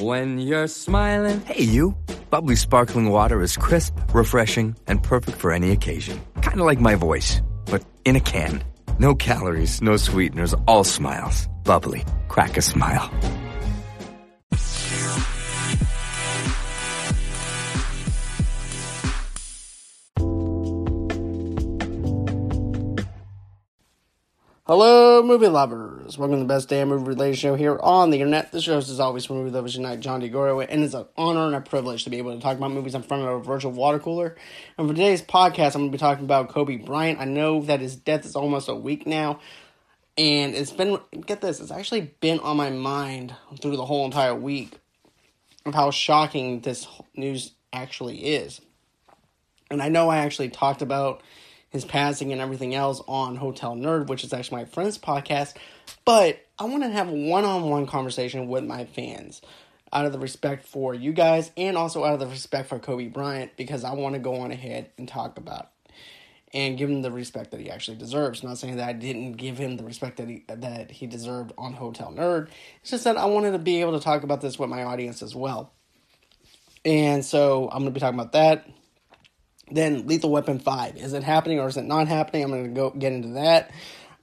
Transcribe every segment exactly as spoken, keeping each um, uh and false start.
When you're smiling. Hey, you. Bubbly sparkling water is crisp, refreshing, and perfect for any occasion. Kind of like my voice, but in a can. No calories, no sweeteners, all smiles. Bubbly. Crack a smile. Hello, movie lovers. Welcome to the best damn movie-related show here on the internet. This show is, as always, from Movie Lovers Unite, John DeGorio, and it's an honor and a privilege to be able to talk about movies in front of a virtual water cooler. And for today's podcast, I'm going to be talking about Kobe Bryant. I know that his death is almost a week now, and it's been, get this, it's actually been on my mind through the whole entire week of how shocking this news actually is. And I know I actually talked about his passing and everything else on Hotel Nerd, which is actually my friend's podcast, but I want to have a one-on-one conversation with my fans out of the respect for you guys and also out of the respect for Kobe Bryant, because I want to go on ahead and talk about it and give him the respect that he actually deserves. I'm not saying that I didn't give him the respect that he, that he deserved on Hotel Nerd. It's just that I wanted to be able to talk about this with my audience as well. And so I'm going to be talking about that. Then Lethal Weapon five. Is it happening or is it not happening? I'm going to go get into that.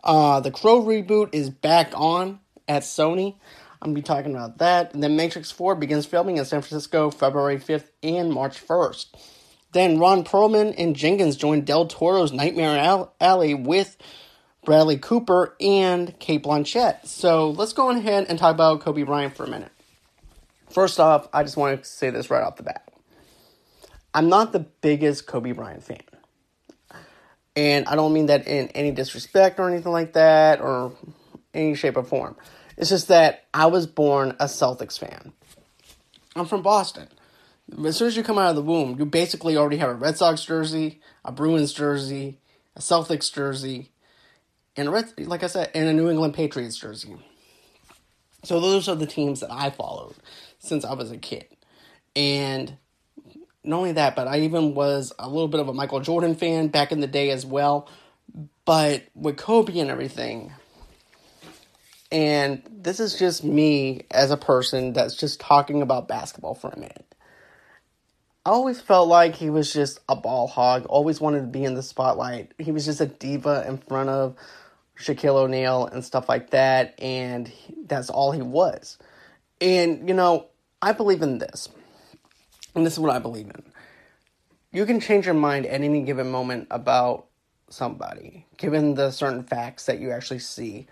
Uh, the Crow reboot is back on at Sony. I'm going to be talking about that. And then Matrix four begins filming in San Francisco February fifth and March first. Then Ron Perlman and Jenkins joined Del Toro's Nightmare Alley with Bradley Cooper and Cate Blanchett. So let's go ahead and talk about Kobe Bryant for a minute. First off, I just want to say this right off the bat. I'm not the biggest Kobe Bryant fan. And I don't mean that in any disrespect or anything like that or any shape or form. It's just that I was born a Celtics fan. I'm from Boston. As soon as you come out of the womb, you basically already have a Red Sox jersey, a Bruins jersey, a Celtics jersey, and a Red, like I said, and a New England Patriots jersey. So those are the teams that I followed since I was a kid. And not only that, but I even was a little bit of a Michael Jordan fan back in the day as well. But with Kobe and everything, and this is just me as a person that's just talking about basketball for a minute. I always felt like he was just a ball hog, always wanted to be in the spotlight. He was just a diva in front of Shaquille O'Neal and stuff like that, and that's all he was. And, you know, I believe in this. And this is what I believe in. You can change your mind at any given moment about somebody, given the certain facts that you actually see.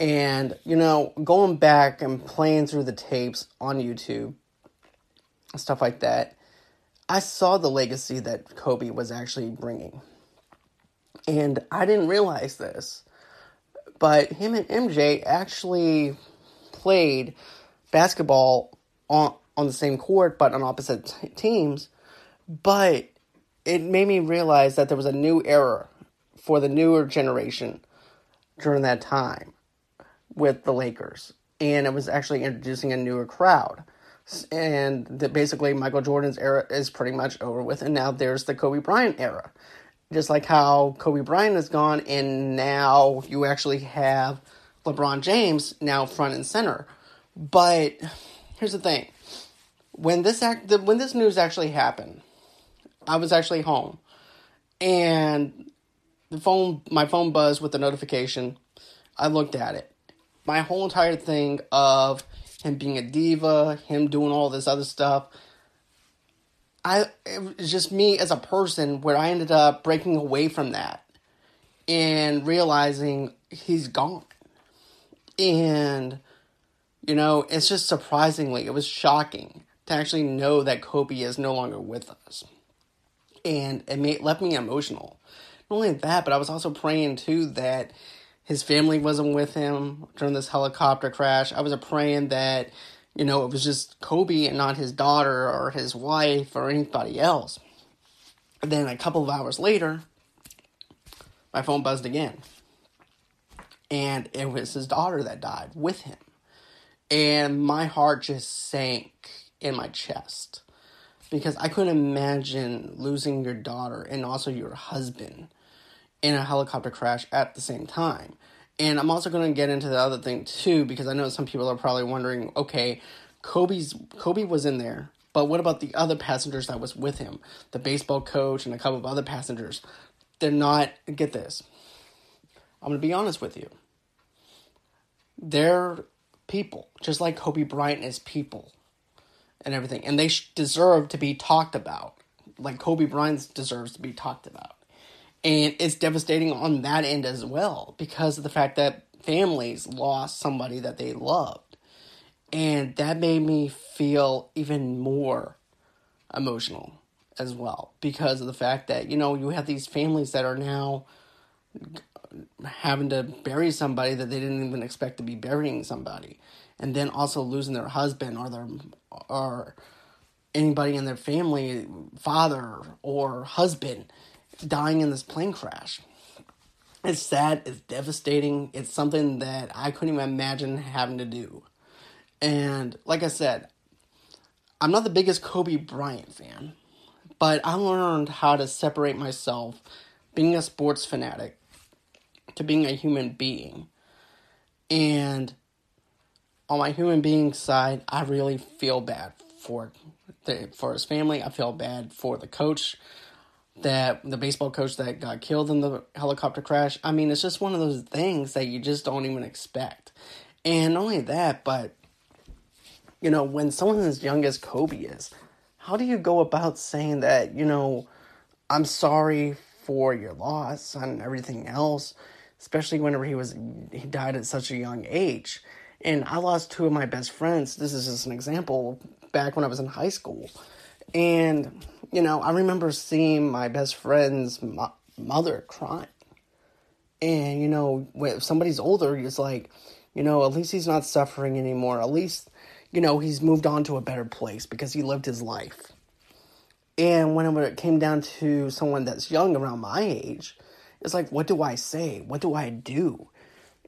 And, you know, going back and playing through the tapes on YouTube, stuff like that, I saw the legacy that Kobe was actually bringing. And I didn't realize this, but him and M J actually played basketball on... on the same court, but on opposite t- teams, but it made me realize that there was a new era for the newer generation during that time with the Lakers, and it was actually introducing a newer crowd, and the, basically Michael Jordan's era is pretty much over with, and now there's the Kobe Bryant era, just like how Kobe Bryant is gone, and now you actually have LeBron James now front and center. But here's the thing. When this act, when this news actually happened, I was actually home, and the phone, my phone buzzed with the notification. I looked at it. My whole entire thing of him being a diva, him doing all this other stuff. I it was just me as a person where I ended up breaking away from that and realizing he's gone, and you know it's just surprisingly it was shocking to actually know that Kobe is no longer with us. And it made, left me emotional. Not only that, but I was also praying, too, that his family wasn't with him during this helicopter crash. I was praying that, you know, it was just Kobe and not his daughter or his wife or anybody else. And then a couple of hours later, my phone buzzed again. And it was his daughter that died with him. And my heart just sank in my chest, because I couldn't imagine losing your daughter and also your husband in a helicopter crash at the same time. And I'm also going to get into the other thing too, because I know some people are probably wondering, okay, Kobe's Kobe was in there, but what about the other passengers that was with him? The baseball coach and a couple of other passengers. They're not, get this, I'm going to be honest with you. They're people, just like Kobe Bryant is people and everything. And they deserve to be talked about, like Kobe Bryant deserves to be talked about. And it's devastating on that end as well, because of the fact that families lost somebody that they loved. And that made me feel even more emotional as well, because of the fact that, you know, you have these families that are now having to bury somebody that they didn't even expect to be burying somebody. And then also losing their husband or their or anybody in their family, father or husband, dying in this plane crash. It's sad. It's devastating. It's something that I couldn't even imagine having to do. And like I said, I'm not the biggest Kobe Bryant fan, but I learned how to separate myself being a sports fanatic to being a human being. And on my human being side, I really feel bad for the, for his family. I feel bad for the coach, that the baseball coach that got killed in the helicopter crash. I mean, it's just one of those things that you just don't even expect. And not only that, but, you know, when someone as young as Kobe is, how do you go about saying that, you know, I'm sorry for your loss and everything else, especially whenever he was he died at such a young age. And I lost two of my best friends. This is just an example, back when I was in high school. And, you know, I remember seeing my best friend's mo- mother crying. And, you know, if somebody's older, it's like, you know, at least he's not suffering anymore. At least, you know, he's moved on to a better place because he lived his life. And whenever it came down to someone that's young around my age, it's like, what do I say? What do I do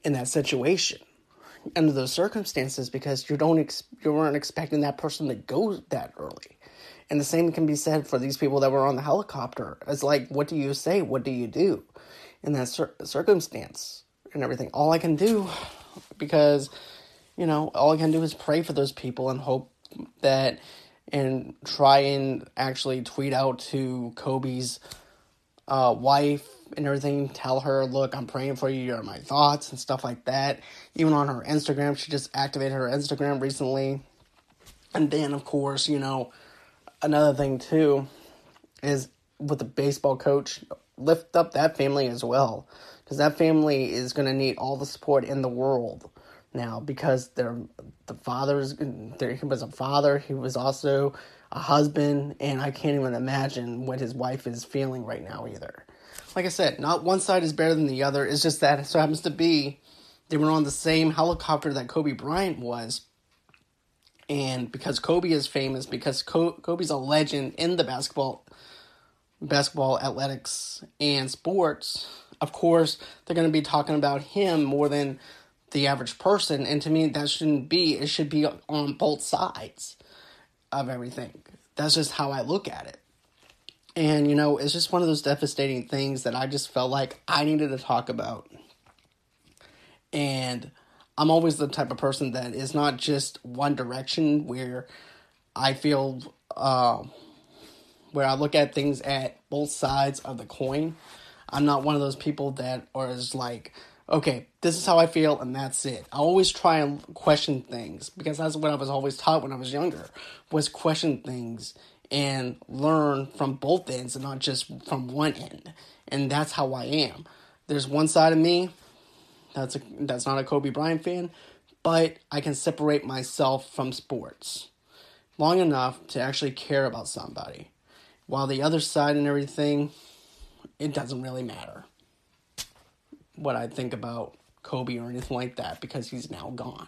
in that situation? Under those circumstances, because you don't ex- you weren't expecting that person to go that early. And the same can be said for these people that were on the helicopter. It's like, what do you say? What do you do in that cir- circumstance and everything? All I can do, because, you know, all I can do is pray for those people and hope that, and try and actually tweet out to Kobe's uh, wife and everything, tell her, look, I'm praying for you, you're in my thoughts, and stuff like that. Even on her Instagram, she just activated her Instagram recently. And then, of course, you know, another thing, too, is with the baseball coach, lift up that family as well. Because that family is going to need all the support in the world now, because they're, the father's, there, he was a father, he was also a husband, and I can't even imagine what his wife is feeling right now either. Like I said, not one side is better than the other. It's just that it so happens to be they were on the same helicopter that Kobe Bryant was. And because Kobe is famous, because Kobe's a legend in the basketball, basketball, athletics, and sports, of course, they're going to be talking about him more than the average person. And to me, that shouldn't be. It should be on both sides of everything. That's just how I look at it. And, you know, it's just one of those devastating things that I just felt like I needed to talk about. And I'm always the type of person that is not just one direction, where I feel, um, where I look at things at both sides of the coin. I'm not one of those people that are is like, okay, this is how I feel and that's it. I always try and question things, because that's what I was always taught when I was younger, was question things and learn from both ends and not just from one end. And that's how I am. There's one side of me that's a, that's not a Kobe Bryant fan, but I can separate myself from sports long enough to actually care about somebody. While the other side and everything, it doesn't really matter what I think about Kobe or anything like that, because he's now gone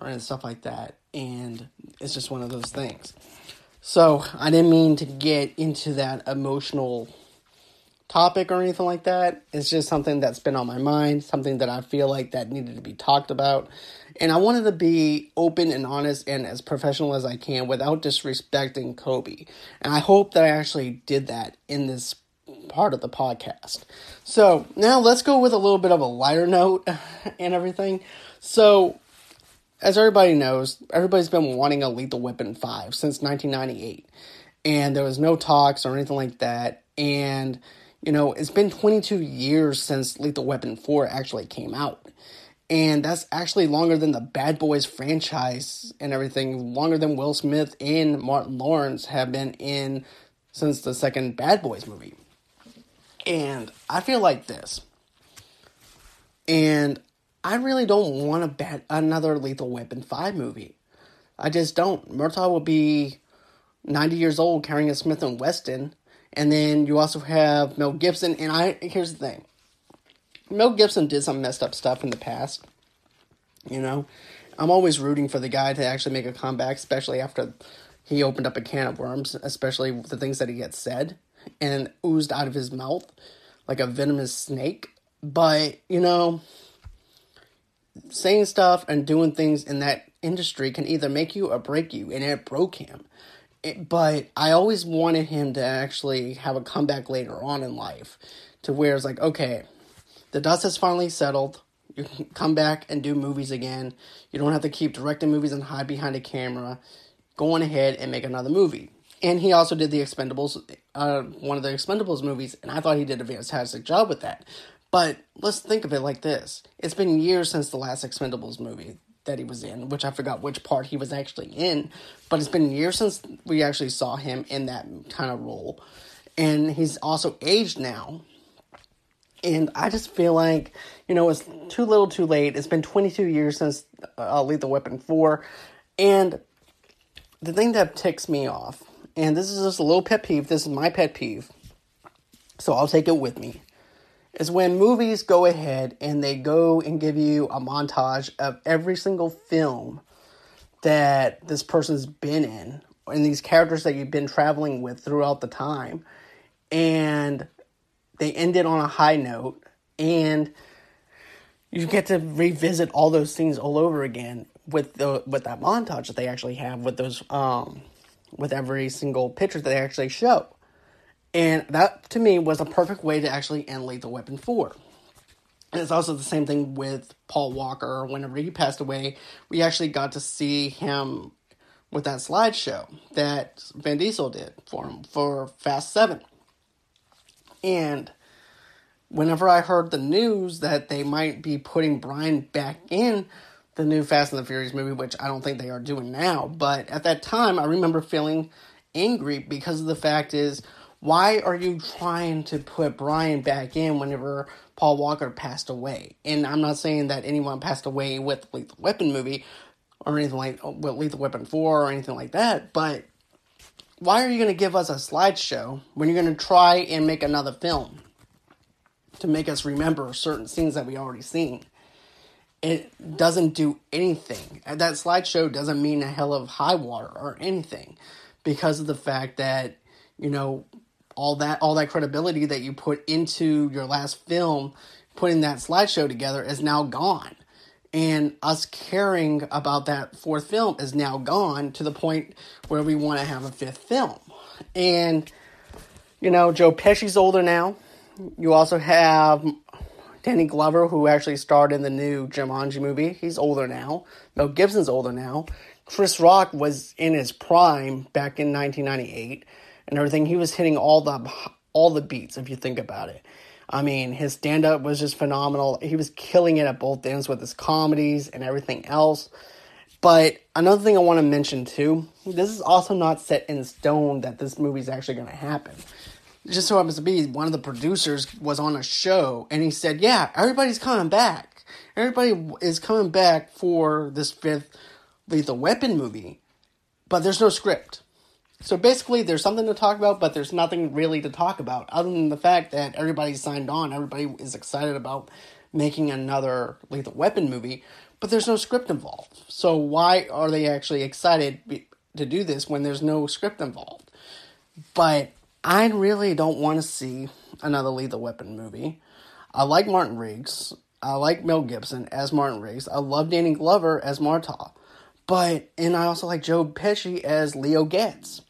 or stuff like that. And it's just one of those things. So I didn't mean to get into that emotional topic or anything like that. It's just something that's been on my mind, something that I feel like that needed to be talked about. And I wanted to be open and honest and as professional as I can without disrespecting Kobe. And I hope that I actually did that in this part of the podcast. So now let's go with a little bit of a lighter note and everything. So as everybody knows, everybody's been wanting a Lethal Weapon five since nineteen ninety-eight. And there was no talks or anything like that. And, you know, it's been twenty-two years since Lethal Weapon four actually came out. And that's actually longer than the Bad Boys franchise and everything. Longer than Will Smith and Martin Lawrence have been in since the second Bad Boys movie. And I feel like this. And I really don't want a bad, another Lethal Weapon five movie. I just don't. Murtaugh will be ninety years old carrying a Smith and Wesson. And then you also have Mel Gibson. And I here's the thing. Mel Gibson did some messed up stuff in the past. You know, I'm always rooting for the guy to actually make a comeback, especially after he opened up a can of worms, especially the things that he had said and oozed out of his mouth like a venomous snake. But, you know, saying stuff and doing things in that industry can either make you or break you, and it broke him. It, but I always wanted him to actually have a comeback later on in life to where it's like, okay, the dust has finally settled. You can come back and do movies again. You don't have to keep directing movies and hide behind a camera. Go on ahead and make another movie. And he also did the Expendables, uh, one of the Expendables movies, and I thought he did a fantastic job with that. But let's think of it like this. It's been years since the last Expendables movie that he was in, which I forgot which part he was actually in, but it's been years since we actually saw him in that kind of role. And he's also aged now. And I just feel like, you know, it's too little too late. It's been twenty-two years since uh, Lethal Weapon four. And the thing that ticks me off, and this is just a little pet peeve, this is my pet peeve, so I'll take it with me, is when movies go ahead and they go and give you a montage of every single film that this person's been in, and these characters that you've been traveling with throughout the time, and they end it on a high note, and you get to revisit all those scenes all over again with the with that montage that they actually have with those um with every single picture that they actually show. And that, to me, was a perfect way to actually end Lethal Weapon four. And it's also the same thing with Paul Walker. Whenever he passed away, we actually got to see him with that slideshow that Vin Diesel did for him for Fast seven. And whenever I heard the news that they might be putting Brian back in the new Fast and the Furious movie, which I don't think they are doing now, but at that time, I remember feeling angry because of the fact is, why are you trying to put Brian back in whenever Paul Walker passed away? And I'm not saying that anyone passed away with the Lethal Weapon movie or anything like with Lethal Weapon four or anything like that, but why are you going to give us a slideshow when you're going to try and make another film to make us remember certain scenes that we already seen? It doesn't do anything. That slideshow doesn't mean a hell of high water or anything because of the fact that, you know, all that all that credibility that you put into your last film, putting that slideshow together, is now gone. And us caring about that fourth film is now gone to the point where we want to have a fifth film. And, you know, Joe Pesci's older now. You also have Danny Glover, who actually starred in the new Jumanji movie. He's older now. Mel Gibson's older now. Chris Rock was in his prime back in nineteen ninety-eight. And everything, he was hitting all the all the beats, if you think about it. I mean, his stand-up was just phenomenal. He was killing it at both ends with his comedies and everything else. But another thing I want to mention, too, this is also not set in stone that this movie is actually going to happen. It just so happens to be, one of the producers was on a show, and he said, yeah, everybody's coming back. Everybody is coming back for this fifth Lethal Weapon movie, but there's no script. So basically, there's something to talk about, but there's nothing really to talk about other than the fact that everybody signed on. Everybody is excited about making another Lethal Weapon movie, but there's no script involved. So why are they actually excited to do this when there's no script involved? But I really don't want to see another Lethal Weapon movie. I like Martin Riggs. I like Mel Gibson as Martin Riggs. I love Danny Glover as Murtaugh. But, and I also like Joe Pesci as Leo Getz.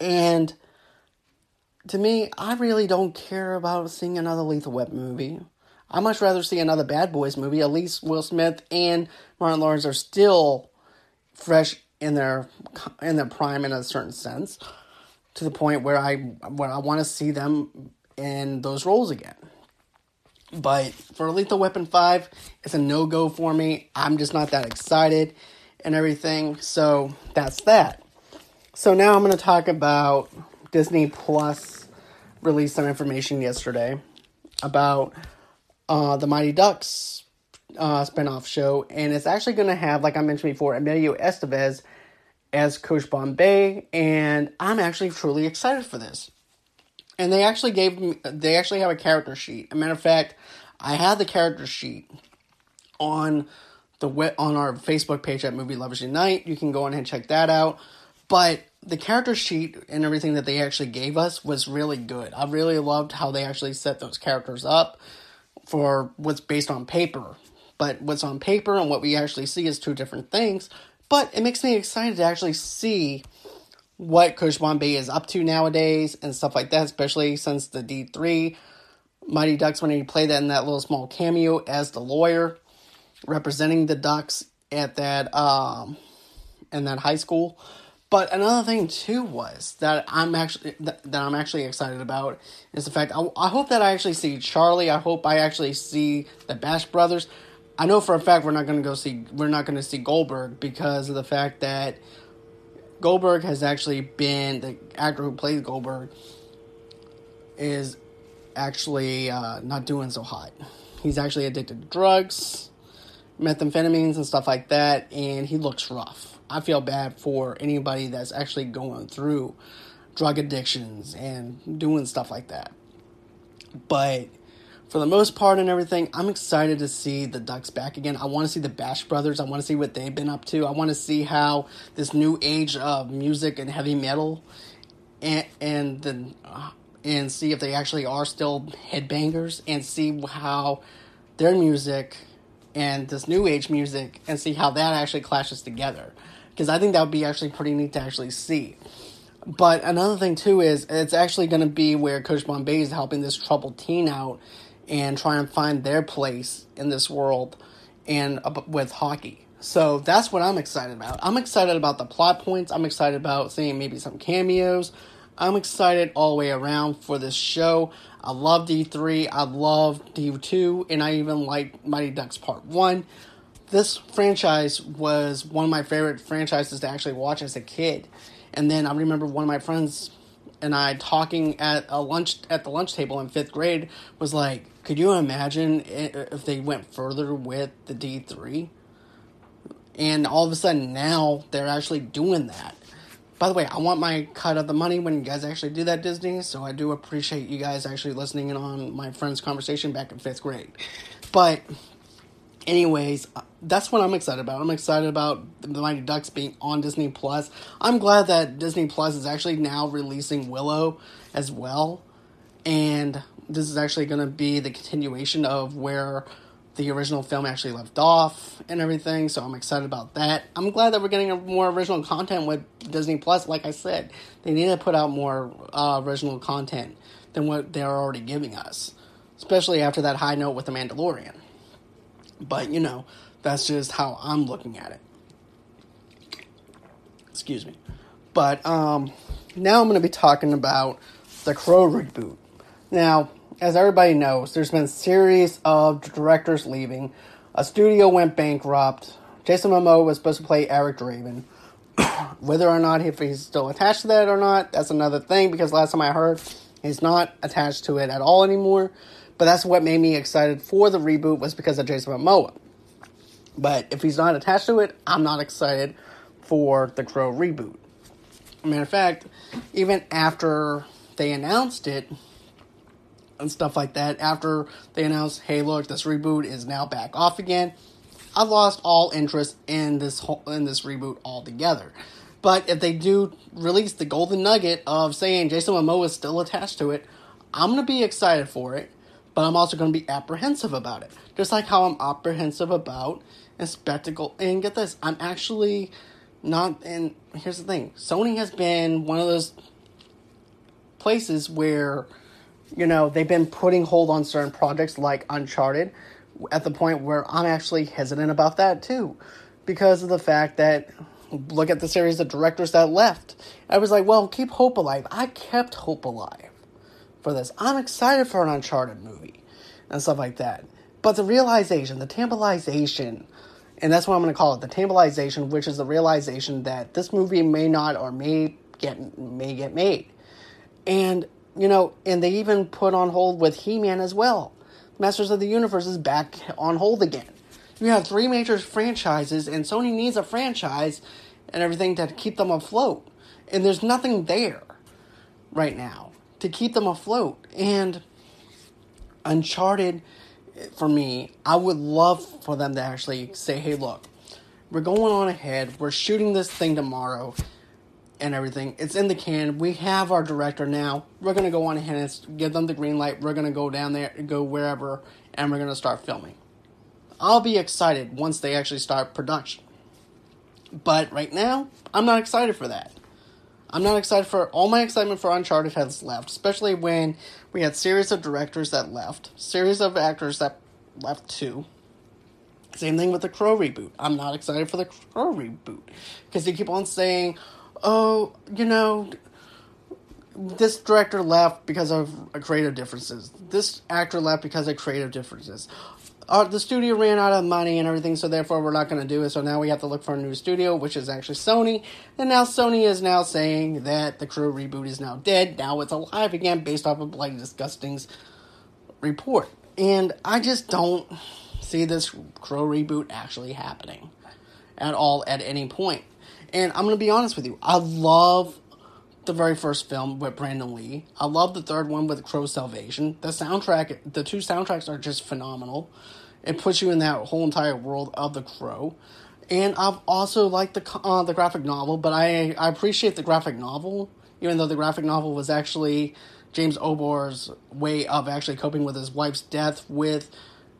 And to me, I really don't care about seeing another Lethal Weapon movie. I'd much rather see another Bad Boys movie. At least Will Smith and Martin Lawrence are still fresh in their in their prime in a certain sense, to the point where I where I want to see them in those roles again. But for Lethal Weapon five, it's a no-go for me. I'm just not that excited and everything. So that's that. So now I'm going to talk about Disney Plus released some information yesterday about uh, the Mighty Ducks uh, spinoff show. And it's actually going to have, like I mentioned before, Emilio Estevez as Coach Bombay. And I'm actually truly excited for this. And they actually gave me, they actually have a character sheet. As a matter of fact, I had the character sheet on the on our Facebook page at Movie Lovers Unite. You can go on and check that out. But the character sheet and everything that they actually gave us was really good. I really loved how they actually set those characters up for what's based on paper. But what's on paper and what we actually see is two different things. But it makes me excited to actually see what Coach Bombay is up to nowadays and stuff like that, especially since the D three Mighty Ducks, when he played that in that little small cameo as the lawyer representing the Ducks at that um in that high school. But another thing too was that I'm actually that, that I'm actually excited about is the fact I, I hope that I actually see Charlie. I hope I actually see the Bash Brothers. I know for a fact we're not going to go see we're not going to see Goldberg because of the fact that Goldberg has actually been, the actor who plays Goldberg is actually uh, not doing so hot. He's actually addicted to drugs, methamphetamines and stuff like that, and he looks rough. I feel bad for anybody that's actually going through drug addictions and doing stuff like that. But for the most part and everything, I'm excited to see the Ducks back again. I want to see the Bash Brothers. I want to see what they've been up to. I want to see how this new age of music and heavy metal and and the, uh, and see if they actually are still headbangers and see how their music and this new age music and see how that actually clashes together. Because I think that would be actually pretty neat to actually see. But another thing, too, is it's actually going to be where Coach Bombay is helping this troubled teen out and try and find their place in this world and uh, with hockey. So that's what I'm excited about. I'm excited about the plot points. I'm excited about seeing maybe some cameos. I'm excited all the way around for this show. I love D three. I love D two. And I even like Mighty Ducks Part one. This franchise was one of my favorite franchises to actually watch as a kid. And then I remember one of my friends and I talking at a lunch at the lunch table in fifth grade was like, could you imagine if they went further with the D three? And all of a sudden now they're actually doing that. By the way, I want my cut of the money when you guys actually do that, Disney. So I do appreciate you guys actually listening in on my friend's conversation back in fifth grade. But anyways, that's what I'm excited about. I'm excited about the Mighty Ducks being on Disney Plus. I'm glad that Disney Plus is actually now releasing Willow as well. And this is actually going to be the continuation of where the original film actually left off and everything. So I'm excited about that. I'm glad that we're getting more original content with Disney Plus. Like I said, they need to put out more uh, original content than what they're already giving us, especially after that high note with The Mandalorian. But, you know, that's just how I'm looking at it. Excuse me. But um, now I'm going to be talking about The Crow reboot. Now, as everybody knows, there's been a series of directors leaving. A studio went bankrupt. Jason Momoa was supposed to play Eric Draven. Whether or not if he's still attached to that or not, that's another thing. Because last time I heard, he's not attached to it at all anymore. But that's what made me excited for the reboot was because of Jason Momoa. But if he's not attached to it, I'm not excited for the Crow reboot. Matter of fact, even after they announced it and stuff like that, after they announced, hey, look, this reboot is now back off again, I lost all interest in this whole, in this reboot altogether. But if they do release the golden nugget of saying Jason Momoa is still attached to it, I'm going to be excited for it. But I'm also going to be apprehensive about it. Just like how I'm apprehensive about and spectacle. And get this, I'm actually not... And here's the thing. Sony has been one of those places where you know, they've been putting hold on certain projects like Uncharted at the point where I'm actually hesitant about that too, because of the fact that, look at the series of directors that left. I was like, well, keep hope alive. I kept hope alive for this. I'm excited for an Uncharted movie and stuff like that. But the realization, the tantalization, and that's what I'm going to call it, the tantalization, which is the realization that this movie may not or may get may get made. And, you know, and they even put on hold with He-Man as well. Masters of the Universe is back on hold again. You have three major franchises, and Sony needs a franchise and everything to keep them afloat. And there's nothing there right now to keep them afloat. And Uncharted, for me, I would love for them to actually say, hey, look, we're going on ahead. We're shooting this thing tomorrow and everything. It's in the can. We have our director now. We're going to go on ahead and give them the green light. We're going to go down there, go wherever, and we're going to start filming. I'll be excited once they actually start production. But right now, I'm not excited for that. I'm not excited for... All my excitement for Uncharted has left, especially when we had series of directors that left, series of actors that left too. Same thing with the Crow reboot. I'm not excited for the Crow reboot, because they keep on saying, oh, you know, this director left because of creative differences. This actor left because of creative differences. Uh, the studio ran out of money and everything, so therefore we're not going to do it. So now we have to look for a new studio, which is actually Sony. And now Sony is now saying that the Crow reboot is now dead. Now it's alive again based off of Bloody Disgusting's report. And I just don't see this Crow reboot actually happening at all at any point. And I'm going to be honest with you. I love the very first film with Brandon Lee. I love the third one with Crow Salvation. The soundtrack, the two soundtracks are just phenomenal. It puts you in that whole entire world of the Crow. And I've also liked the uh, the graphic novel, but I, I appreciate the graphic novel, even though the graphic novel was actually James Obor's way of actually coping with his wife's death with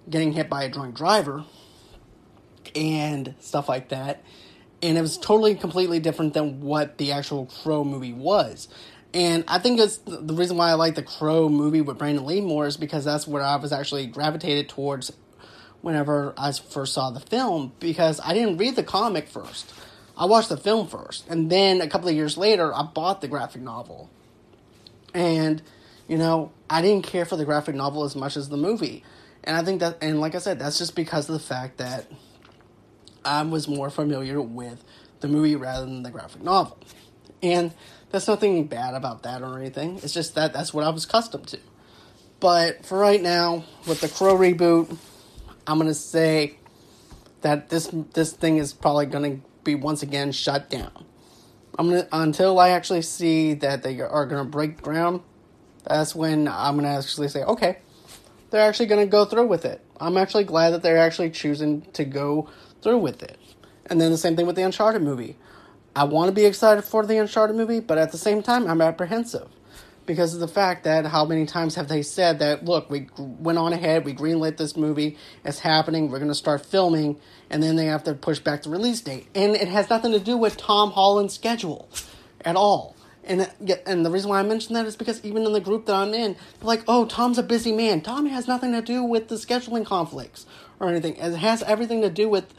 getting hit by a drunk driver and stuff like that. And it was totally, completely different than what the actual Crow movie was. And I think it's th- the reason why I like the Crow movie with Brandon Lee more is because that's what I was actually gravitated towards whenever I first saw the film. Because I didn't read the comic first. I watched the film first. And then a couple of years later, I bought the graphic novel. And, you know, I didn't care for the graphic novel as much as the movie. And I think that, and like I said, that's just because of the fact that I was more familiar with the movie rather than the graphic novel. And there's nothing bad about that or anything. It's just that that's what I was accustomed to. But for right now, with the Crow reboot, I'm going to say that this this thing is probably going to be once again shut down. I'm gonna, until I actually see that they are going to break ground, that's when I'm going to actually say, okay, they're actually going to go through with it. I'm actually glad that they're actually choosing to go through with it. And then the same thing with the Uncharted movie. I want to be excited for the Uncharted movie, but at the same time, I'm apprehensive because of the fact that how many times have they said that, look, we went on ahead, we greenlit this movie, it's happening, we're going to start filming, and then they have to push back the release date. And it has nothing to do with Tom Holland's schedule at all. And, and the reason why I mention that is because even in the group that I'm in, they're like, oh, Tom's a busy man. Tom has nothing to do with the scheduling conflicts or anything. It has everything to do with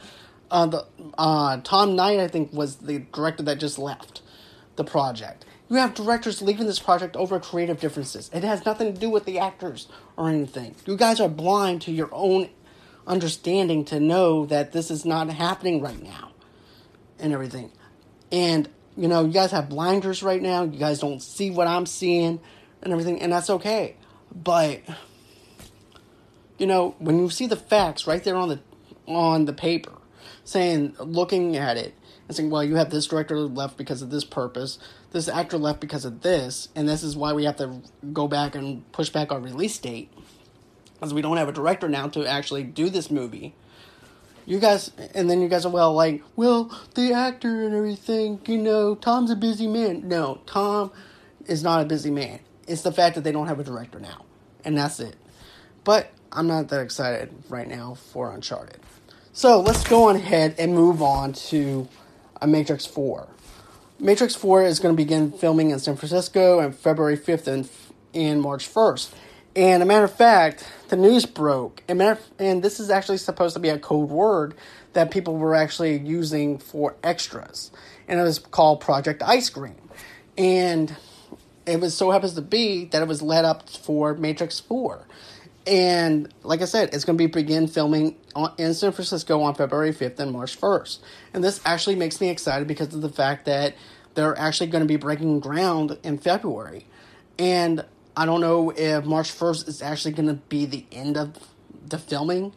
uh, the uh, Tom Knight, I think, was the director that just left the project. You have directors leaving this project over creative differences. It has nothing to do with the actors or anything. You guys are blind to your own understanding to know that this is not happening right now and everything. And you know, you guys have blinders right now. You guys don't see what I'm seeing and everything, and that's okay. But, you know, when you see the facts right there on the on the paper, saying, looking at it, and saying, well, you have this director left because of this purpose, this actor left because of this, and this is why we have to go back and push back our release date, because we don't have a director now to actually do this movie. You guys, and then you guys are, well, like, well, the actor and everything, you know, Tom's a busy man. No, Tom is not a busy man. It's the fact that they don't have a director now, and that's it. But I'm not that excited right now for Uncharted. So let's go on ahead and move on to uh, Matrix four. Matrix four is going to begin filming in San Francisco on February fifth and in March first. And a matter of fact, the news broke. And, matter of, and this is actually supposed to be a code word that people were actually using for extras. And it was called Project Ice Cream. And it was so happens to be that it was led up for Matrix four. And like I said, it's going to be begin filming on, in San Francisco on February fifth and March first. And this actually makes me excited because of the fact that they're actually going to be breaking ground in February. And I don't know if March first is actually going to be the end of the filming.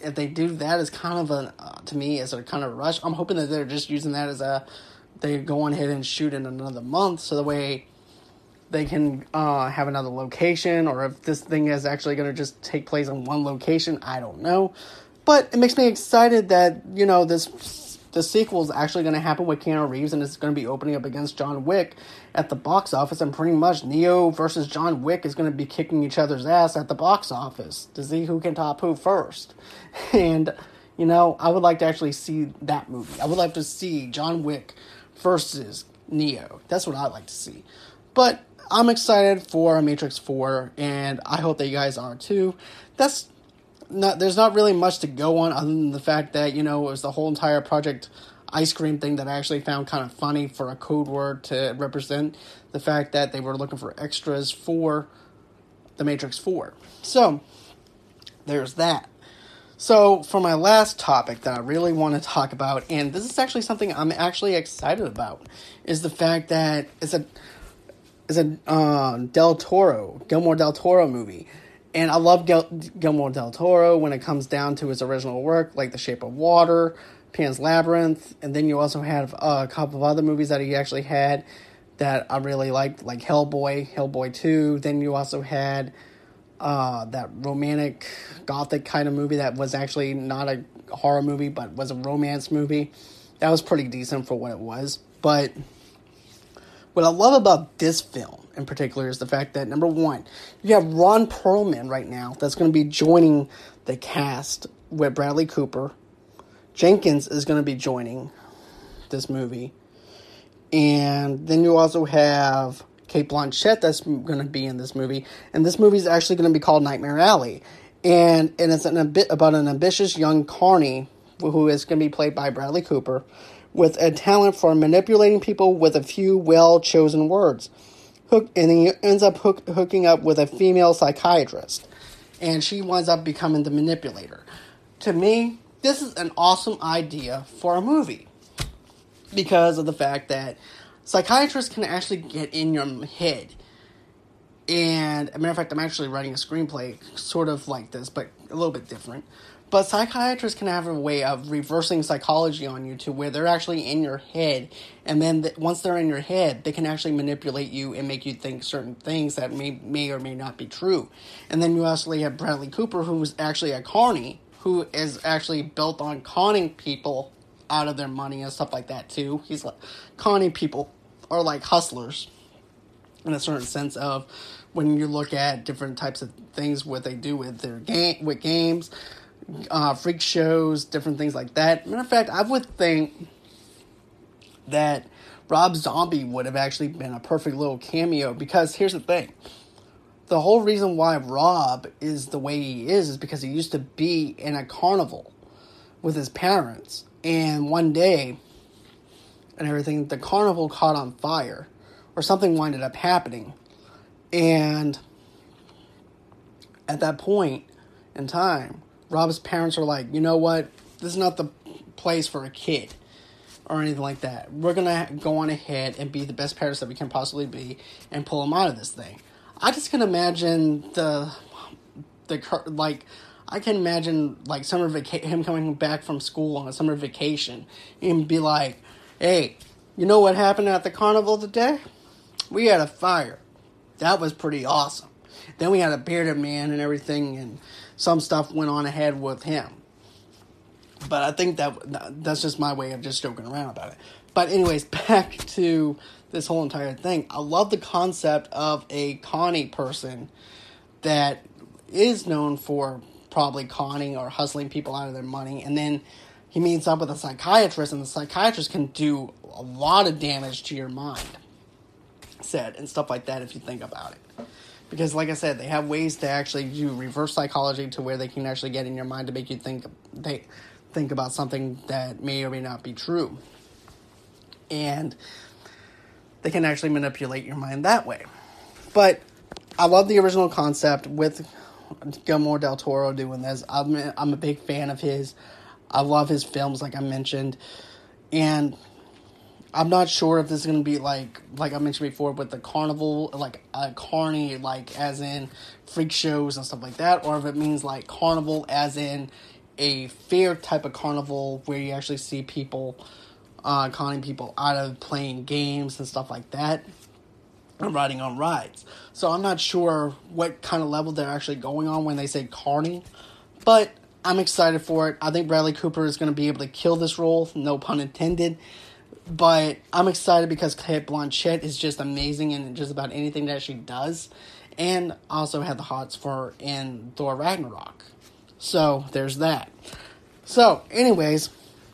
If they do that, it's kind of a, uh, to me, it's a kind of rush. I'm hoping that they're just using that as a, they go on ahead and shoot in another month. So the way they can uh, have another location, or if this thing is actually going to just take place in one location, I don't know. But it makes me excited that, you know, this the sequel is actually going to happen with Keanu Reeves, and it's going to be opening up against John Wick at the box office, and pretty much Neo versus John Wick is going to be kicking each other's ass at the box office to see who can top who first. And, you know, I would like to actually see that movie. I would like to see John Wick versus Neo. That's what I'd like to see. But I'm excited for Matrix four, and I hope that you guys are too. That's not, there's not really much to go on other than the fact that, you know, it was the whole entire Project Ice Cream thing that I actually found kind of funny for a code word to represent the fact that they were looking for extras for the Matrix four. So, there's that. So, for my last topic that I really want to talk about, and this is actually something I'm actually excited about, is the fact that it's a... It's a uh, Del Toro, Guillermo Del Toro movie. And I love Gil- Guillermo Del Toro when it comes down to his original work, like The Shape of Water, Pan's Labyrinth. And then you also have uh, a couple of other movies that he actually had that I really liked, like Hellboy, Hellboy two. Then you also had uh, that romantic, gothic kind of movie that was actually not a horror movie, but was a romance movie. That was pretty decent for what it was. But what I love about this film in particular is the fact that, number one, you have Ron Perlman right now that's going to be joining the cast with Bradley Cooper. Jenkins is going to be joining this movie. And then you also have Cate Blanchett that's going to be in this movie. And this movie is actually going to be called Nightmare Alley. And, and it's an, a bit about an ambitious young carny who is going to be played by Bradley Cooper, with a talent for manipulating people with a few well-chosen words. Hook, and he ends up hook, hooking up with a female psychiatrist. And she winds up becoming the manipulator. To me, this is an awesome idea for a movie, because of the fact that psychiatrists can actually get in your head. And, as a matter of fact, I'm actually writing a screenplay sort of like this, but a little bit different. But psychiatrists can have a way of reversing psychology on you to where they're actually in your head. And then th- once they're in your head, they can actually manipulate you and make you think certain things that may, may or may not be true. And then you also have Bradley Cooper, who is actually a carny, who is actually built on conning people out of their money and stuff like that too. He's like, conning people are like hustlers in a certain sense of when you look at different types of things, what they do with their game, with games. Uh, freak shows, different things like that. Matter of fact, I would think that Rob Zombie would have actually been a perfect little cameo, because here's the thing. The whole reason why Rob is the way he is is because he used to be in a carnival with his parents. And one day, and everything, the carnival caught on fire, or something winded up happening. And at that point in time, Rob's parents are like, you know what, this is not the place for a kid or anything like that. We're going to go on ahead and be the best parents that we can possibly be and pull them out of this thing. I just can imagine the, the like, I can imagine, like, summer vaca- him coming back from school on a summer vacation and be like, hey, you know what happened at the carnival today? We had a fire. That was pretty awesome. Then we had a bearded man and everything, and some stuff went on ahead with him. But I think that that's just my way of just joking around about it. But anyways, back to this whole entire thing. I love the concept of a conny person that is known for probably conning or hustling people out of their money. And then he meets up with a psychiatrist, and the psychiatrist can do a lot of damage to your mind, said, and stuff like that if you think about it. Because, like I said, they have ways to actually do reverse psychology to where they can actually get in your mind to make you think they think about something that may or may not be true. And they can actually manipulate your mind that way. But I love the original concept with Guillermo Del Toro doing this. I'm a, I'm a big fan of his. I love his films, like I mentioned. And I'm not sure if this is going to be like, like I mentioned before, with the carnival, like uh, carny, like as in freak shows and stuff like that, or if it means like carnival as in a fair type of carnival where you actually see people uh, conning people out of playing games and stuff like that and riding on rides. So I'm not sure what kind of level they're actually going on when they say carny, but I'm excited for it. I think Bradley Cooper is going to be able to kill this role, no pun intended. But I'm excited because Cate Blanchett is just amazing in just about anything that she does. And also had the hots for her in Thor Ragnarok. So, there's that. So, anyways,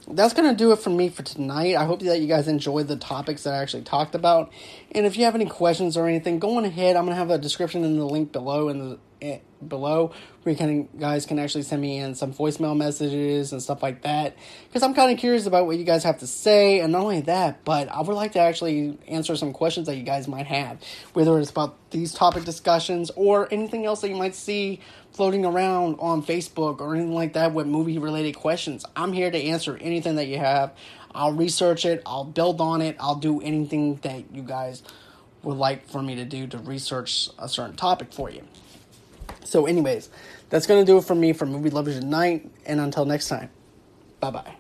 that's going to do it for me for tonight. I hope that you guys enjoyed the topics that I actually talked about. And if you have any questions or anything, go on ahead. I'm going to have a description in the link below in the eh, below where you can, guys can actually send me in some voicemail messages and stuff like that. Because I'm kind of curious about what you guys have to say. And not only that, but I would like to actually answer some questions that you guys might have. Whether it's about these topic discussions or anything else that you might see floating around on Facebook or anything like that with movie-related questions. I'm here to answer anything that you have. I'll research it. I'll build on it. I'll do anything that you guys would like for me to do to research a certain topic for you. So anyways, that's going to do it for me for Movie Lovers Unite. And until next time, bye-bye.